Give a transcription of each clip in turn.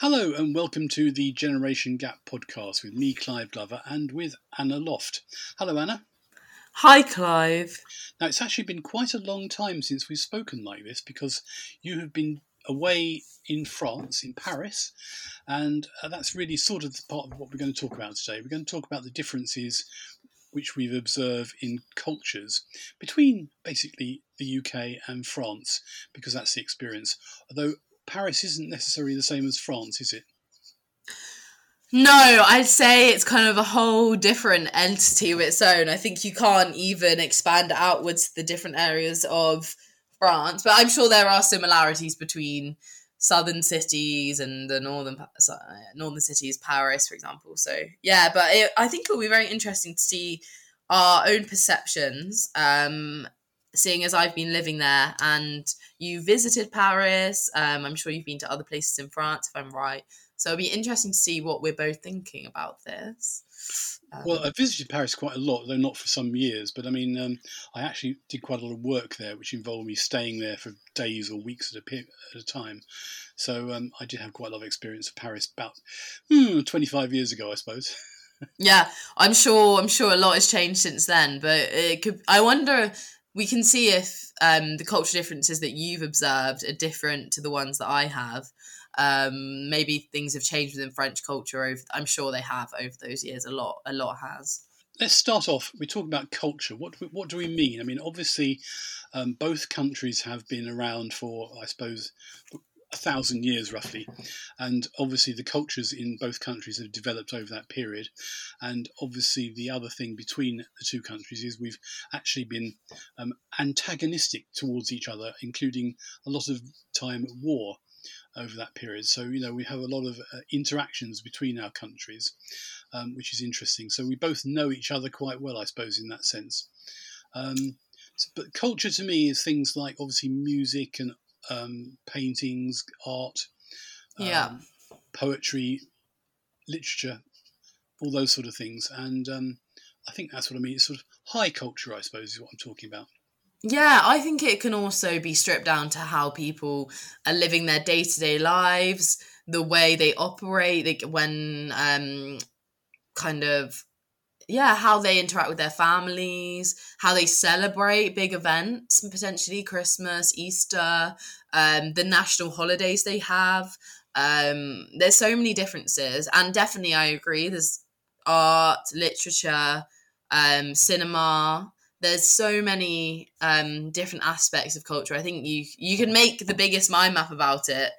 Hello and welcome to the Generation Gap podcast with me, Clive Glover, and with Anna Loft. Hello, Anna. Hi, Clive. Now, it's actually been quite a long time since we've spoken like this because you have been away in France, in Paris, and that's really sort of the part of what we're going to talk about today. We're going to talk about the differences which we've observed in cultures between basically the UK and France, because that's the experience, although Paris isn't necessarily the same as France, is it? No, I'd say it's kind of a whole different entity of its own. I think you can't even expand outwards to the different areas of France, but I'm sure there are similarities between southern cities and the northern cities, Paris, for example. So, yeah, but I think it'll be very interesting to see our own perceptions, seeing as I've been living there and you visited Paris. I'm sure you've been to other places in France, if I'm right. So it'll be interesting to see what we're both thinking about this. Well, I visited Paris quite a lot, though not for some years. But I mean, I actually did quite a lot of work there, which involved me staying there for days or weeks at a time. So I did have quite a lot of experience of Paris about 25 years ago, I suppose. Yeah, I'm sure a lot has changed since then. But it could. I wonder. We can see if the cultural differences that you've observed are different to the ones that I have. Maybe things have changed within French culture. I'm sure they have over those years. A lot has. Let's start off. We talk about culture. What do we mean? I mean, obviously, both countries have been around for, I suppose, 1,000 years roughly, and obviously the cultures in both countries have developed over that period. And obviously the other thing between the two countries is we've actually been antagonistic towards each other, including a lot of time at war over that period. So, you know, we have a lot of interactions between our countries, which is interesting. So we both know each other quite well, I suppose, in that sense. But culture to me is things like obviously music and paintings, art, poetry, literature, all those sort of things. And I think that's what I mean. It's sort of high culture, I suppose, is what I'm talking about. Yeah, I think it can also be stripped down to how people are living their day-to-day lives, the way they operate, how they interact with their families, how they celebrate big events, potentially Christmas, Easter, the national holidays they have. There's so many differences, and definitely I agree. There's art, literature, cinema. There's so many different aspects of culture. I think you can make the biggest mind map about it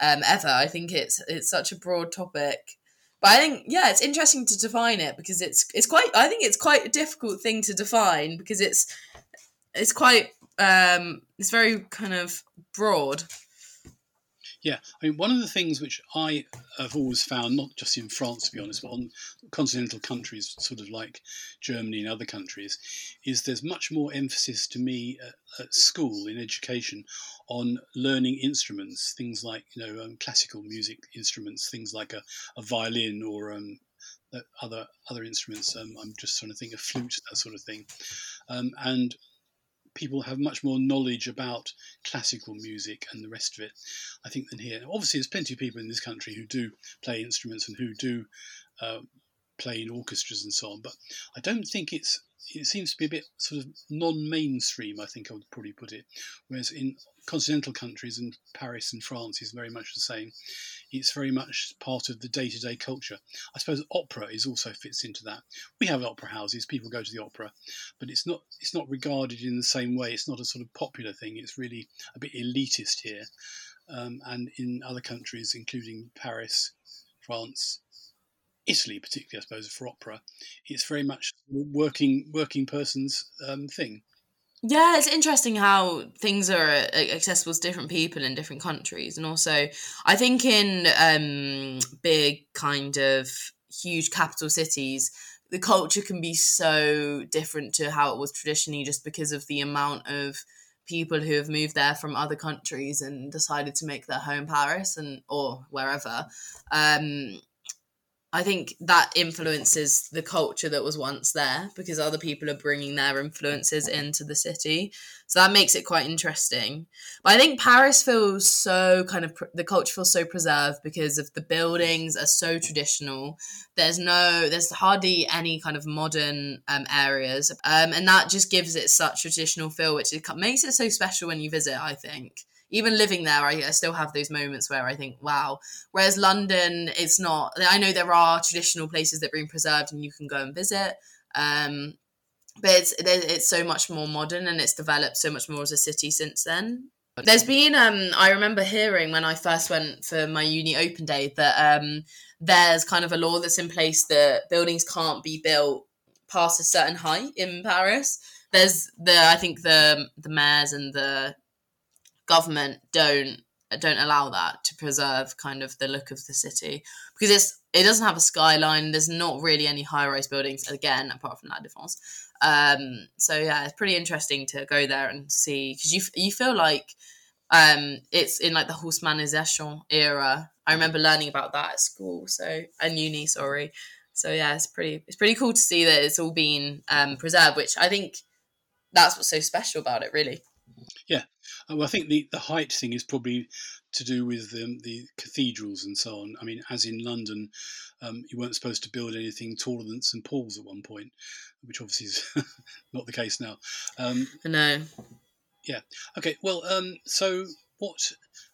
ever. I think it's such a broad topic. But I think, yeah, it's interesting to define it because it's quite a difficult thing to define because it's very kind of broad. Yeah, I mean, one of the things which I have always found, not just in France, to be honest, but on continental countries, sort of like Germany and other countries, is there's much more emphasis to me at school in education on learning instruments, things like, you know, classical music instruments, things like a violin or other instruments. I'm just trying to think of flute, that sort of thing. And people have much more knowledge about classical music and the rest of it, I think, than here. Obviously, there's plenty of people in this country who do play instruments and who do play in orchestras and so on, but I don't think it seems to be a bit sort of non-mainstream, I think I would probably put it, whereas in continental countries, and Paris and France is very much the same, it's very much part of the day-to-day culture. I suppose opera is also fits into that. We have opera houses, people go to the opera, but it's not regarded in the same way. It's not a sort of popular thing. It's really a bit elitist here, and in other countries, including Paris, France, Italy particularly, I suppose, for opera, it's very much working person's thing. Yeah, it's interesting how things are accessible to different people in different countries. And also, I think in big kind of huge capital cities, the culture can be so different to how it was traditionally just because of the amount of people who have moved there from other countries and decided to make their home Paris or wherever. I think that influences the culture that was once there, because other people are bringing their influences into the city. So that makes it quite interesting. But I think Paris feels so kind of, the culture feels so preserved because of the buildings are so traditional. There's hardly any kind of modern areas. And that just gives it such a traditional feel, which makes it so special when you visit, I think. Even living there, I still have those moments where I think, wow. Whereas London, it's not. I know there are traditional places that are being preserved and you can go and visit, but it's so much more modern and it's developed so much more as a city since then. There's been, I remember hearing when I first went for my uni open day that there's kind of a law that's in place that buildings can't be built past a certain height in Paris. There's the mayors and the government don't allow that to preserve kind of the look of the city, because it doesn't have a skyline. There's not really any high-rise buildings, again, apart from La Défense. So yeah, it's pretty interesting to go there and see, because you feel like it's in like the Haussmannization era. I remember learning about that at school, so yeah, it's pretty cool to see that it's all been preserved, which I think that's what's so special about it, really. Yeah, well, I think the height thing is probably to do with the cathedrals and so on. I mean, as in London, you weren't supposed to build anything taller than St Paul's at one point, which obviously is not the case now. No. Yeah. Okay, well, so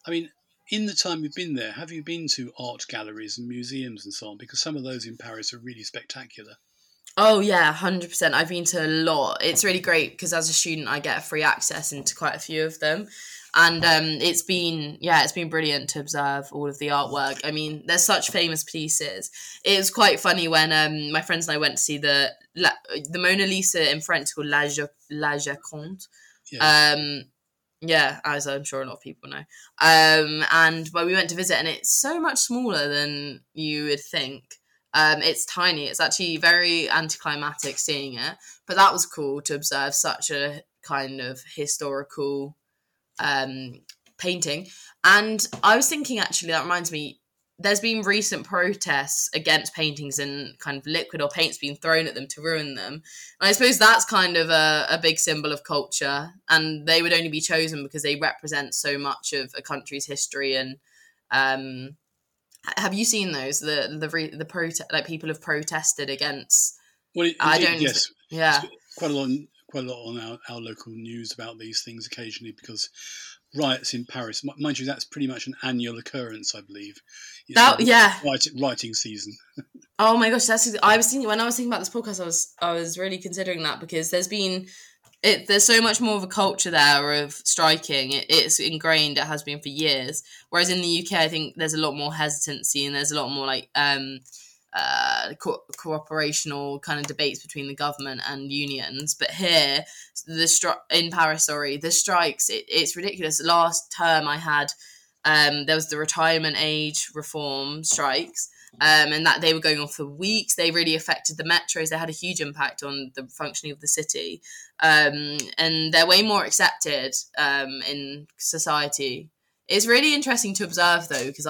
in the time you've been there, have you been to art galleries and museums and so on? Because some of those in Paris are really spectacular. Oh yeah, 100%. I've been to a lot. It's really great because as a student, I get free access into quite a few of them. And it's been brilliant to observe all of the artwork. I mean, there's such famous pieces. It was quite funny when my friends and I went to see the Mona Lisa in French called La Joconde. Yes. Yeah, as I'm sure a lot of people know. But we went to visit and it's so much smaller than you would think. It's tiny. It's actually very anticlimactic seeing it, but that was cool to observe such a kind of historical painting. And I was thinking, actually, that reminds me, there's been recent protests against paintings and kind of liquid or paints being thrown at them to ruin them. And I suppose that's kind of a big symbol of culture, and they would only be chosen because they represent so much of a country's history. And have you seen those? The protest, like people have protested against. Well, yes, yeah, it's quite a lot on our local news about these things occasionally, because riots in Paris, mind you, that's pretty much an annual occurrence, I believe. Rioting season. Oh my gosh, when I was thinking about this podcast, I was really considering that, because there's so much more of a culture there of striking. It's ingrained. It has been for years. Whereas in the UK, I think there's a lot more hesitancy and there's a lot more like cooperational kind of debates between the government and unions. But here, in Paris, the strikes, it's ridiculous. Last term I had, there was the retirement age reform strikes. And that they were going on for weeks. They really affected the metros. They had a huge impact on the functioning of the city. And they're way more accepted in society. It's really interesting to observe, though, because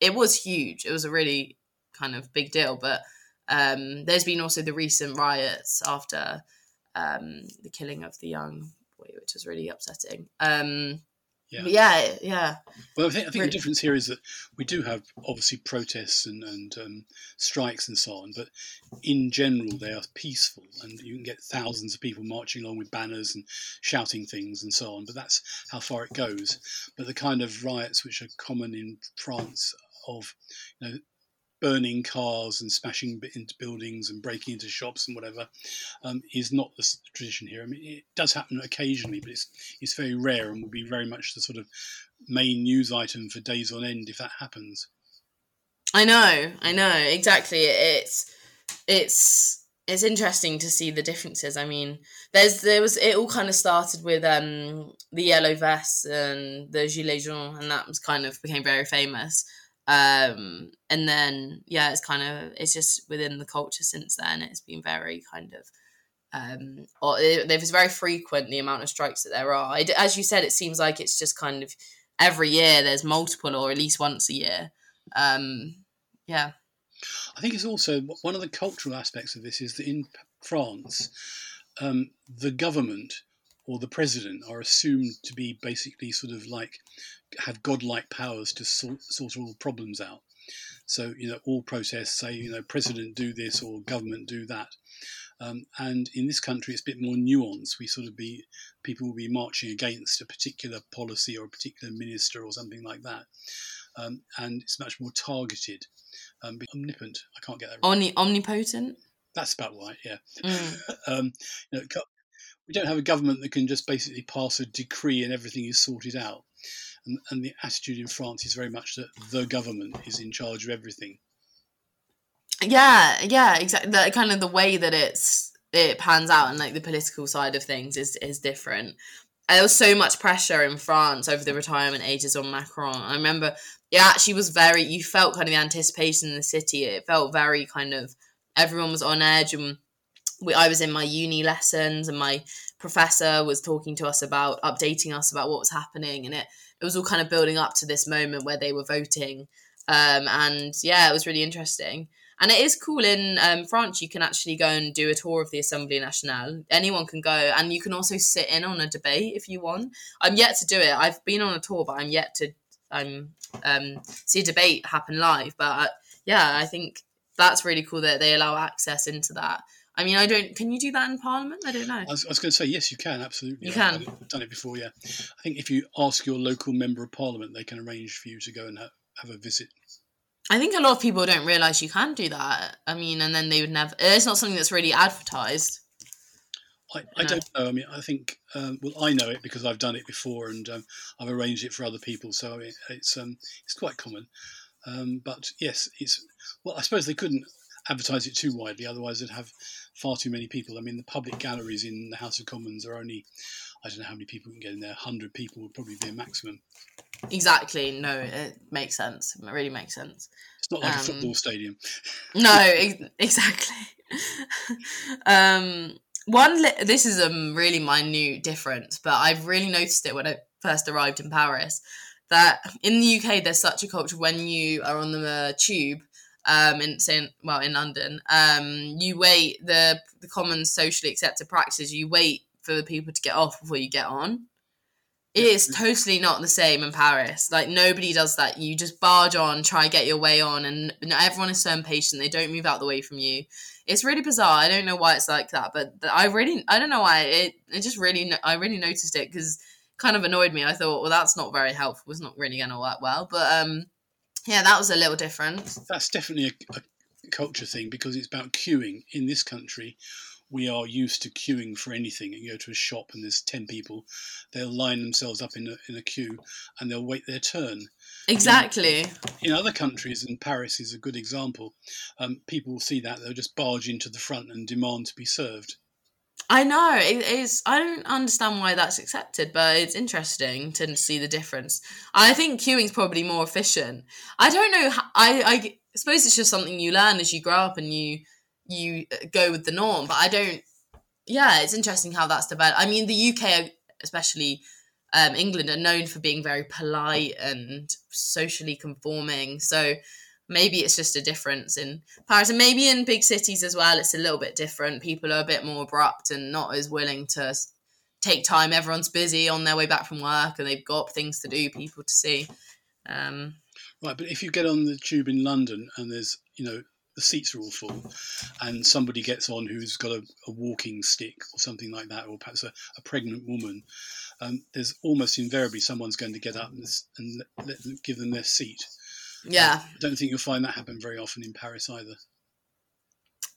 it was huge. It was a really kind of big deal. But there's been also the recent riots after the killing of the young boy, which was really upsetting. Yeah. Well, I think the difference here is that we do have obviously protests and strikes and so on, but in general they are peaceful, and you can get thousands of people marching along with banners and shouting things and so on. But that's how far it goes. But the kind of riots which are common in France of, you know, burning cars and smashing into buildings and breaking into shops and whatever is not the tradition here. I mean, it does happen occasionally, but it's very rare and will be very much the sort of main news item for days on end if that happens. I know, exactly. It's interesting to see the differences. I mean, it all kind of started with the yellow vests and the Gilets Jaunes, and that was kind of became very famous. And then, yeah, it's just within the culture since then. It's been very kind of, it's very frequent, the amount of strikes that there are. As you said, it seems like it's just kind of every year there's multiple, or at least once a year. Yeah. I think it's also one of the cultural aspects of this is that in France, the government or the president are assumed to be basically sort of like have godlike powers to sort all problems out. So, you know, all protests say, you know, president do this or government do that. And in this country, it's a bit more nuanced. We sort of people will be marching against a particular policy or a particular minister or something like that. And it's much more targeted. Omnipotent, I can't get that right. Omnipotent? That's about right, yeah. Mm. You know, we don't have a government that can just basically pass a decree and everything is sorted out. And the attitude in France is very much that the government is in charge of everything. Yeah, exactly. The kind of the way that it pans out and like the political side of things is different. There was so much pressure in France over the retirement ages on Macron. I remember it actually was you felt kind of the anticipation in the city. It felt very kind of, everyone was on edge, and I was in my uni lessons and my professor was talking to us about, updating us about what was happening, and it was all kind of building up to this moment where they were voting. And yeah, it was really interesting. And it is cool in France, you can actually go and do a tour of the Assemblée Nationale. Anyone can go, and you can also sit in on a debate if you want. I'm yet to do it. I've been on a tour, but I'm yet to see a debate happen live. But I think that's really cool that they allow access into that. I mean, can you do that in Parliament? I don't know. I was going to say, yes, you can, absolutely. You can. I've done it before, yeah. I think if you ask your local member of Parliament, they can arrange for you to go and have a visit. I think a lot of people don't realise you can do that. I mean, and then they would never... It's not something that's really advertised. I don't know. I mean, I think... I know it because I've done it before and I've arranged it for other people, so it's quite common. But yes, it's... Well, I suppose they couldn't advertise it too widely, otherwise they'd have far too many people. I mean, the public galleries in the House of Commons are only... I don't know how many people can get in there. 100 people would probably be a maximum. Exactly. No, it makes sense. It really makes sense. It's not like a football stadium. No, exactly. This is a really minute difference, but I've really noticed it when I first arrived in Paris, that in the UK there's such a culture when you are on the tube, in London, you wait. The common socially accepted practices, you wait for the people to get off before you get on. It is totally not the same in Paris. Like, nobody does that. You just barge on, try get your way on, and everyone is so impatient. They don't move out the way from you. It's really bizarre. I don't know why it's like that, but I don't know why it just really, I really noticed it because it kind of annoyed me. I thought, well, that's not very helpful. It's not really going to work well. But yeah, that was a little different. That's definitely a culture thing because it's about queuing in this country. We are used to queuing for anything. You go to a shop and there's 10 people. They'll line themselves up in a queue and they'll wait their turn. Exactly. In other countries, and Paris is a good example, people will see that. They'll just barge into the front and demand to be served. I know. It is. I don't understand why that's accepted, but it's interesting to see the difference. I think queuing's probably more efficient. I don't know. I suppose it's just something you learn as you grow up and you go with the norm, but it's interesting how that's developed. I mean, the UK, especially England, are known for being very polite and socially conforming, so maybe it's just a difference in Paris, and maybe in big cities as well it's a little bit different. People are a bit more abrupt and not as willing to take time. Everyone's busy on their way back from work and they've got things to do, people to see. Right, but if you get on the tube in London and there's, you know, the seats are all full and somebody gets on who's got a walking stick or something like that, or perhaps a pregnant woman, there's almost invariably someone's going to get up and give them their seat. Yeah. I don't think you'll find that happen very often in Paris either.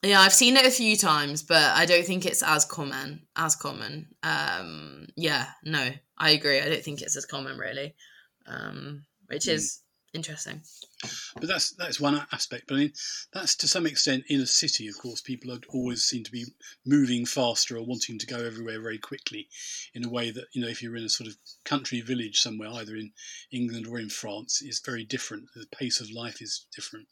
Yeah, I've seen it a few times, but I don't think it's as common. No, I agree. I don't think it's as common really, which is... interesting. But that's one aspect. But I mean, that's to some extent in a city, of course, people always seem to be moving faster or wanting to go everywhere very quickly in a way that, you know, if you're in a sort of country village somewhere, either in England or in France, it's very different. The pace of life is different.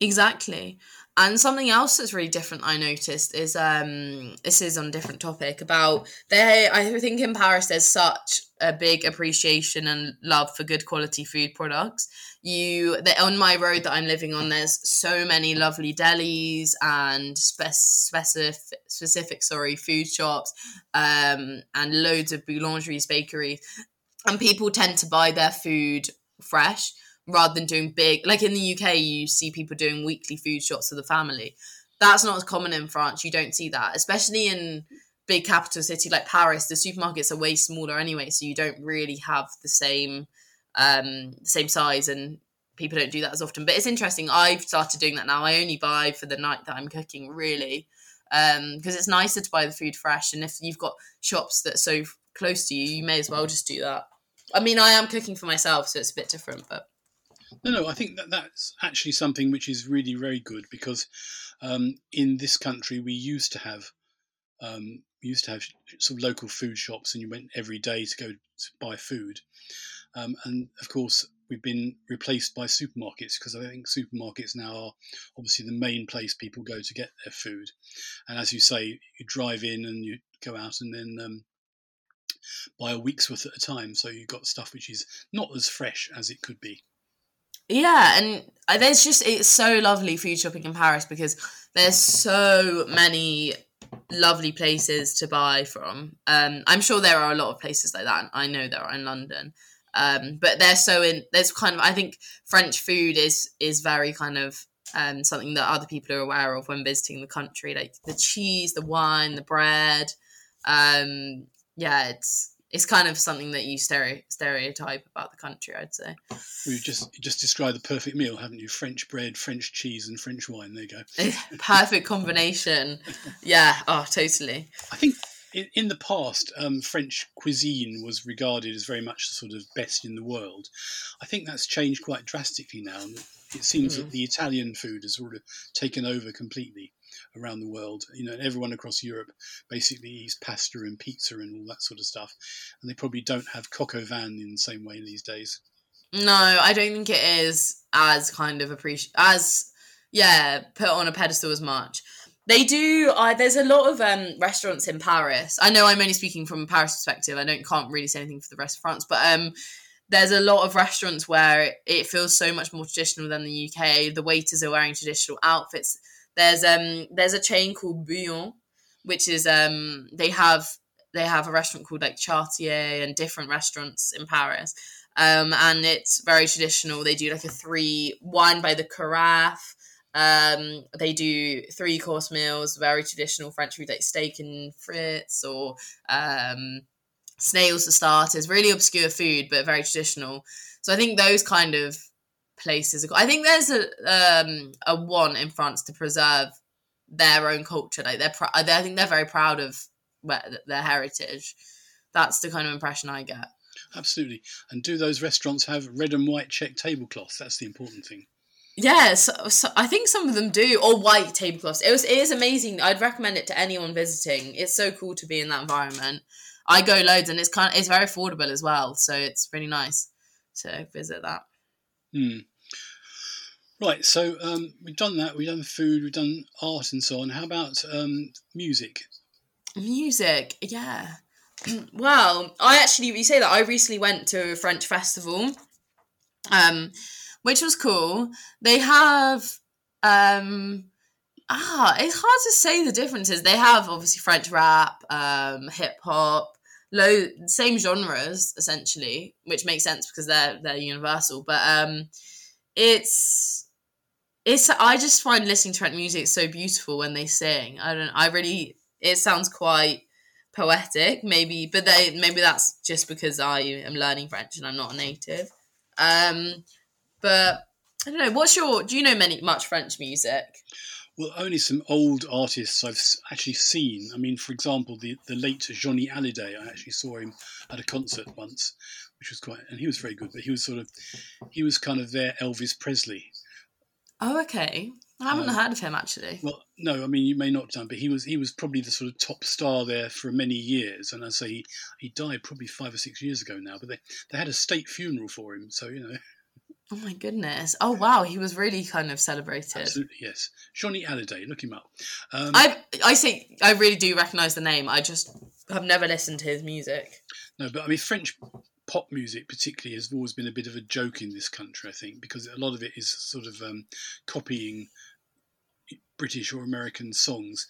Exactly. And something else that's really different I noticed is, this is on a different topic, about I think in Paris there's such a big appreciation and love for good quality food products. On my road that I'm living on, there's so many lovely delis and specific food shops, and loads of boulangeries, bakeries, and people tend to buy their food fresh, rather than doing big, like in the UK, you see people doing weekly food shots for the family. That's not as common in France. You don't see that, especially in big capital city like Paris. The supermarkets are way smaller anyway, so you don't really have the same size, and people don't do that as often. But it's interesting. I've started doing that now. I only buy for the night that I'm cooking, really, because it's nicer to buy the food fresh. And if you've got shops that are so close to you, you may as well just do that. I mean, I am cooking for myself, so it's a bit different, but... No, I think that's actually something which is really very good, because in this country we used to have sort of local food shops, and you went every day to go to buy food. And of course, we've been replaced by supermarkets, because I think supermarkets now are obviously the main place people go to get their food. And as you say, you drive in and you go out, and then buy a week's worth at a time. So you've got stuff which is not as fresh as it could be. Yeah, and it's so lovely food shopping in Paris, because there's so many lovely places to buy from. I'm sure there are a lot of places like that, and I know there are in London. But I think French food is very kind of something that other people are aware of when visiting the country, like the cheese, the wine, the bread. Yeah, it's kind of something that you stereotype about the country, I'd say. We've just described the perfect meal, haven't you? French bread, French cheese and French wine. There you go. Perfect combination. Yeah, oh, totally. I think in the past, French cuisine was regarded as very much the sort of best in the world. I think that's changed quite drastically now. It seems that the Italian food has sort of taken over completely around the world, and everyone across Europe basically eats pasta and pizza and all that sort of stuff, and they probably don't have coq au vin in the same way these days. No, I don't think it is as kind of put on a pedestal as much. They do. There's a lot of restaurants in Paris. I know I'm only speaking from a Paris perspective. I can't really say anything for the rest of France, but there's a lot of restaurants where it feels so much more traditional than the UK. The waiters are wearing traditional outfits. There's a chain called Bouillon, which is they have a restaurant called like Chartier and different restaurants in Paris, and it's very traditional. They do like a three wine by the carafe. They do 3-course meals, very traditional French food like steak and frites or snails for starters. Really obscure food, but very traditional. So I think those kind of places. I think there's a want in France to preserve their own culture. Like I think they're very proud of their heritage. That's the kind of impression I get. Absolutely. And do those restaurants have red and white check tablecloths? That's the important thing. Yes, yeah, so I think some of them do, or white tablecloths. It is amazing. I'd recommend it to anyone visiting. It's so cool to be in that environment. I go loads, and it's very affordable as well. So it's really nice to visit that. Right, so we've done that, we've done food, we've done art and so on. How about music? Music, yeah. Well, you say that, I recently went to a French festival, which was cool. They have, it's hard to say the differences. They have, obviously, French rap, hip-hop, same genres essentially, which makes sense because they're universal. But I just find listening to French music so beautiful when they sing. It sounds quite poetic, maybe, but maybe that's just because I am learning French and I'm not a native. But I don't know. Do you know much French music? Well, only some old artists I've actually seen. I mean, for example, the late Johnny Hallyday. I actually saw him at a concert once, which was and he was very good. But he was kind of their Elvis Presley. Oh, okay. I haven't heard of him actually. Well, no, I mean you may not have done, but he was probably the sort of top star there for many years. And I say he died probably 5 or 6 years ago now. But they had a state funeral for him, so. Oh my goodness. Oh wow, he was really kind of celebrated. Absolutely, yes. Johnny Hallyday, look him up. I really do recognise the name. I just have never listened to his music. No, but I mean, French pop music particularly has always been a bit of a joke in this country, I think, because a lot of it is sort of copying British or American songs,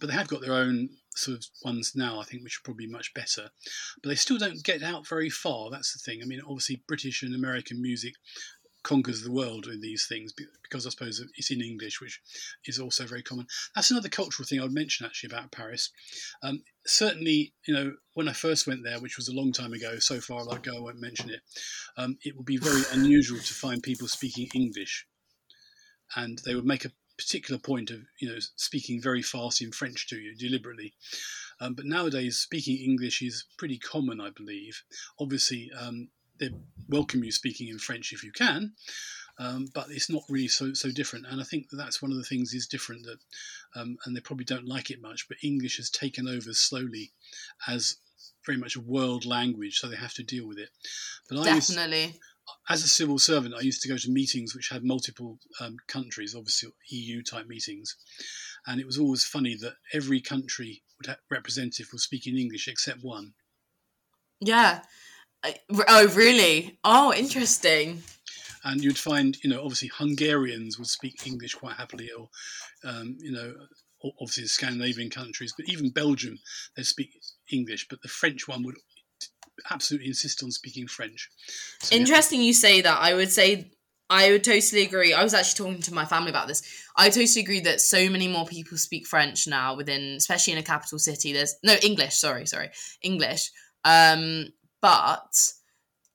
but they have got their own sort of ones now, I think, which are probably much better, but they still don't get out very far. That's the thing. I mean, obviously British and American music conquers the world with these things, because I suppose it's in English, which is also very common. That's another cultural thing I would mention actually about Paris. Certainly, you know, when I first went there, which was a long time ago, so far I'll go, I won't mention it. It would be very unusual to find people speaking English, and they would make a particular point of, you know, speaking very fast in French to you deliberately. But nowadays, speaking English is pretty common, I believe. Obviously, they welcome you speaking in French if you can, but it's not really so different. And I think that's one of the things is different, that, and they probably don't like it much, but English has taken over slowly as very much a world language, so they have to deal with it. But definitely. As a civil servant, I used to go to meetings which had multiple countries, obviously EU-type meetings, and it was always funny that every country representative was speaking English except one. Yeah. Oh, really? Oh, interesting. And you'd find, you know, obviously Hungarians would speak English quite happily, or, you know, obviously Scandinavian countries, but even Belgium, they speak English, but the French one would absolutely insist on speaking French. So, interesting, yeah. You say that. I would totally agree. I was actually talking to my family about this. I totally agree that so many more people speak French now within, especially in a capital city. There's no English. Sorry, English. But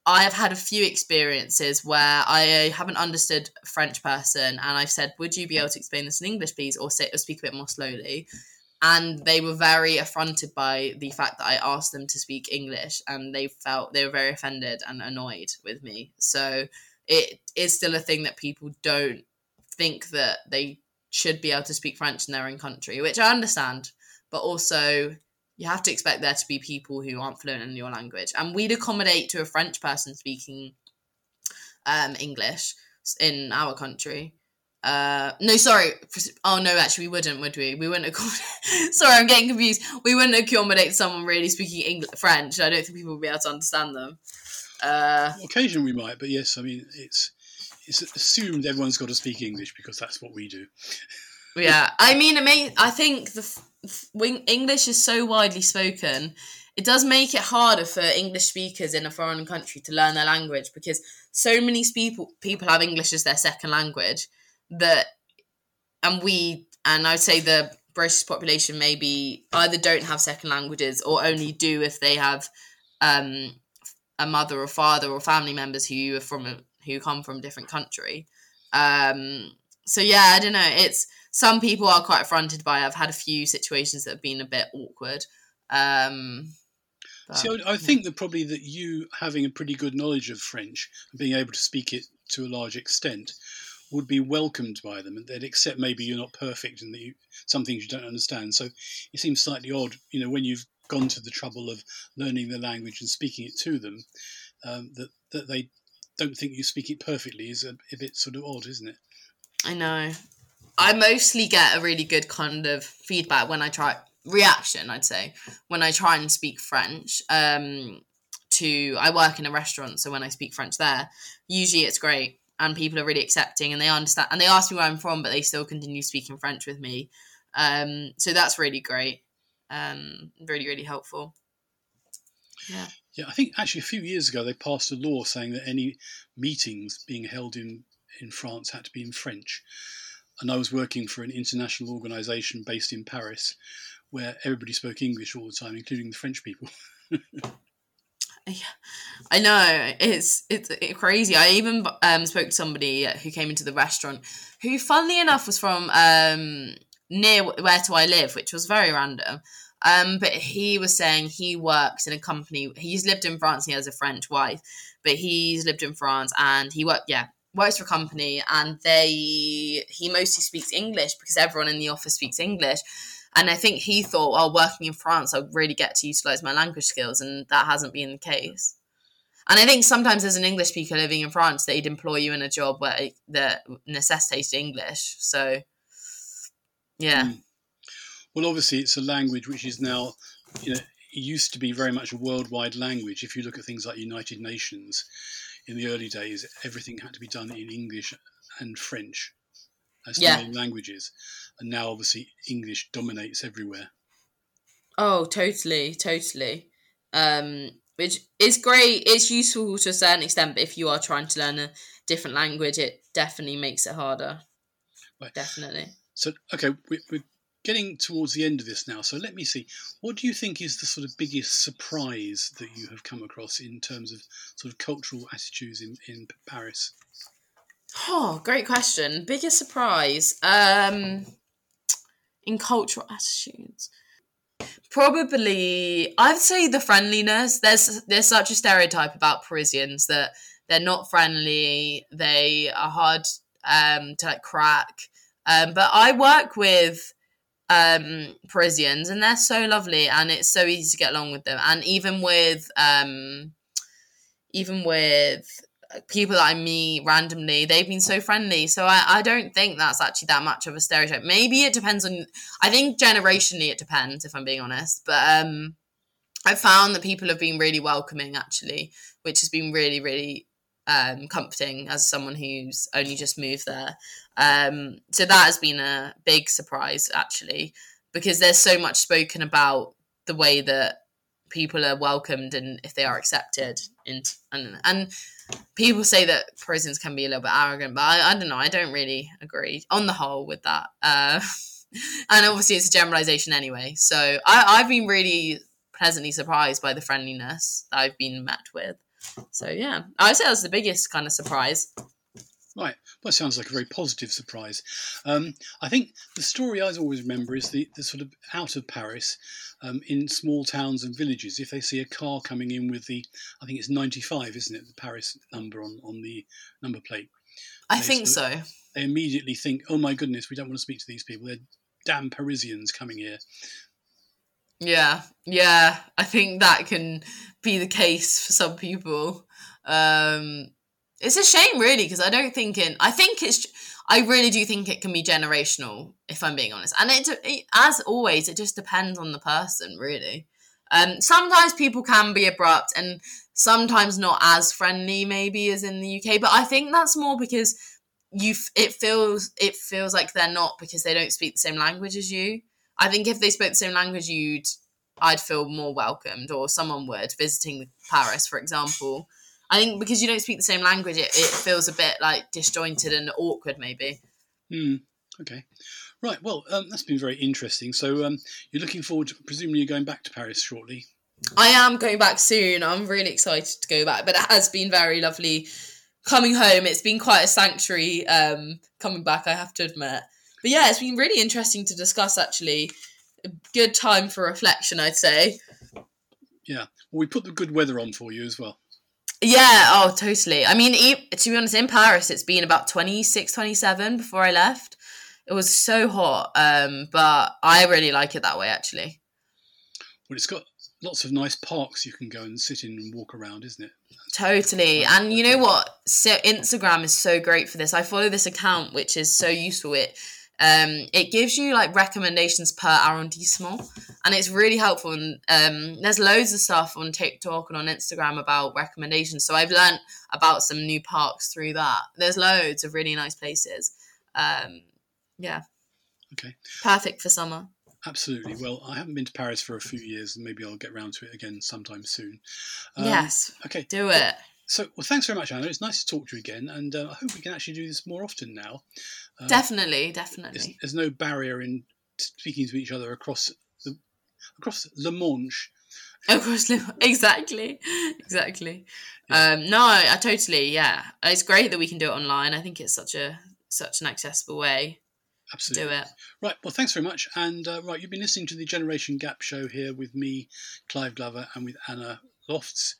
I have had a few experiences where I haven't understood a French person, and I've said, "Would you be able to explain this in English, please, or speak a bit more slowly?" And they were very affronted by the fact that I asked them to speak English, and they were very offended and annoyed with me. So it is still a thing that people don't think that they should be able to speak French in their own country, which I understand. But also, you have to expect there to be people who aren't fluent in your language. And we'd accommodate to a French person speaking English in our country. Actually we wouldn't, would we? We wouldn't accommodate. Sorry, I'm getting confused. We wouldn't accommodate someone really speaking French. I don't think people would be able to understand them. Occasionally we might, but yes, I mean, it's assumed everyone's got to speak English because that's what we do. Yeah, I mean, I think English is so widely spoken, it does make it harder for English speakers in a foreign country to learn their language, because so many people have English as their second language. I'd say the British population maybe either don't have second languages, or only do if they have a mother or father or family members who come from a different country. So yeah, I don't know. It's some people are quite affronted by it. I've had a few situations that have been a bit awkward. I think that probably that you having a pretty good knowledge of French and being able to speak it to a large extent would be welcomed by them, and they'd accept maybe you're not perfect and that some things you don't understand. So it seems slightly odd, you know, when you've gone to the trouble of learning the language and speaking it to them, that they don't think you speak it perfectly is a bit sort of odd, isn't it? I know. I mostly get a really good kind of feedback when I try, reaction, I'd say, when I try and speak French. I work in a restaurant, so when I speak French there, usually it's great. And people are really accepting, and they understand, and they ask me where I'm from, but they still continue speaking French with me. So that's really great. Really, really helpful. Yeah, I think actually a few years ago they passed a law saying that any meetings being held in France had to be in French. And I was working for an international organisation based in Paris where everybody spoke English all the time, including the French people. I know, it's crazy. I even spoke to somebody who came into the restaurant who, funnily enough, was from near where do I live, which was very random. But he was saying he works in a company. He's lived in France. And he has a French wife, but he's lived in France and he works for a company, and he mostly speaks English because everyone in the office speaks English. And I think he thought, working in France, I'll really get to utilise my language skills. And that hasn't been the case. And I think sometimes as an English speaker living in France, they'd employ you in a job where that necessitates English. So, yeah. Mm. Well, obviously, it's a language which is now, you know, it used to be very much a worldwide language. If you look at things like United Nations, in the early days, everything had to be done in English and French as the main languages. And now, obviously, English dominates everywhere. Oh, totally, totally. Which is great. It's useful to a certain extent, but if you are trying to learn a different language, it definitely makes it harder. Right. Definitely. So, okay, we're getting towards the end of this now. So let me see. What do you think is the sort of biggest surprise that you have come across in terms of sort of cultural attitudes in Paris? Oh, great question. Biggest surprise in cultural attitudes. Probably, I'd say the friendliness. There's such a stereotype about Parisians that they're not friendly. They are hard to like crack. But I work with Parisians, and they're so lovely, and it's so easy to get along with them. And even with people that I meet randomly, they've been so friendly. So I don't think that's actually that much of a stereotype. Maybe it depends on, I think generationally it depends, if I'm being honest. But I've found that people have been really welcoming, actually, which has been really, really comforting as someone who's only just moved there. So that has been a big surprise, actually, because there's so much spoken about the way that people are welcomed and if they are accepted. And people say that Parisians can be a little bit arrogant, but I don't know. I don't really agree on the whole with that. And obviously it's a generalisation anyway. So I've been really pleasantly surprised by the friendliness that I've been met with. So yeah, I'd say that was the biggest kind of surprise. Right. Well, it sounds like a very positive surprise. I think the story I always remember is the sort of out of Paris, in small towns and villages, if they see a car coming in with the, I think it's 95, isn't it, the Paris number on the number plate. I think so. They immediately think, oh my goodness, we don't want to speak to these people. They're damn Parisians coming here. Yeah. I think that can be the case for some people. It's a shame, really, because I really do think it can be generational, if I'm being honest. And it as always, it just depends on the person, really. Sometimes people can be abrupt and sometimes not as friendly, maybe, as in the UK. But I think that's more because it feels like they're not, because they don't speak the same language as you. I think if they spoke the same language, I'd feel more welcomed, or someone would, visiting Paris, for example. I think because you don't speak the same language, it feels a bit like disjointed and awkward, maybe. Mm, okay. Right. Well, that's been very interesting. So you're looking forward to, presumably you're going back to Paris shortly. I am going back soon. I'm really excited to go back, but it has been very lovely coming home. It's been quite a sanctuary coming back, I have to admit. But yeah, it's been really interesting to discuss, actually. A good time for reflection, I'd say. Yeah. Well, we put the good weather on for you as well. Yeah, oh, totally. I mean, to be honest, in Paris, it's been about 26, 27 before I left. It was so hot, but I really like it that way, actually. Well, it's got lots of nice parks you can go and sit in and walk around, isn't it? Totally. And you know what? So Instagram is so great for this. I follow this account, which is so useful. It gives you like recommendations per arrondissement, and it's really helpful. And there's loads of stuff on TikTok and on Instagram about recommendations. So I've learnt about some new parks through that. There's loads of really nice places. Yeah. Okay. Perfect for summer. Absolutely. Well, I haven't been to Paris for a few years, and maybe I'll get round to it again sometime soon. Yes. Okay. Do it. So, well, thanks very much, Anna. It's nice to talk to you again, and I hope we can actually do this more often now. Definitely. There's no barrier in speaking to each other across La Manche. Across La Manche, exactly. Yeah. No, I totally. Yeah, it's great that we can do it online. I think it's such an accessible way. Absolutely. Do it. Right, well, thanks very much. And right, you've been listening to the Generation Gap show here with me, Clive Glover, and with Anna Lofts,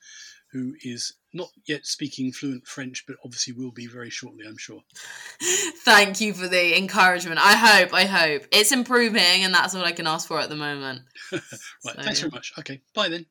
who is not yet speaking fluent French, but obviously will be very shortly, I'm sure. Thank you for the encouragement. I hope. It's improving, and that's all I can ask for at the moment. Right, so, thanks very much. Okay, bye then.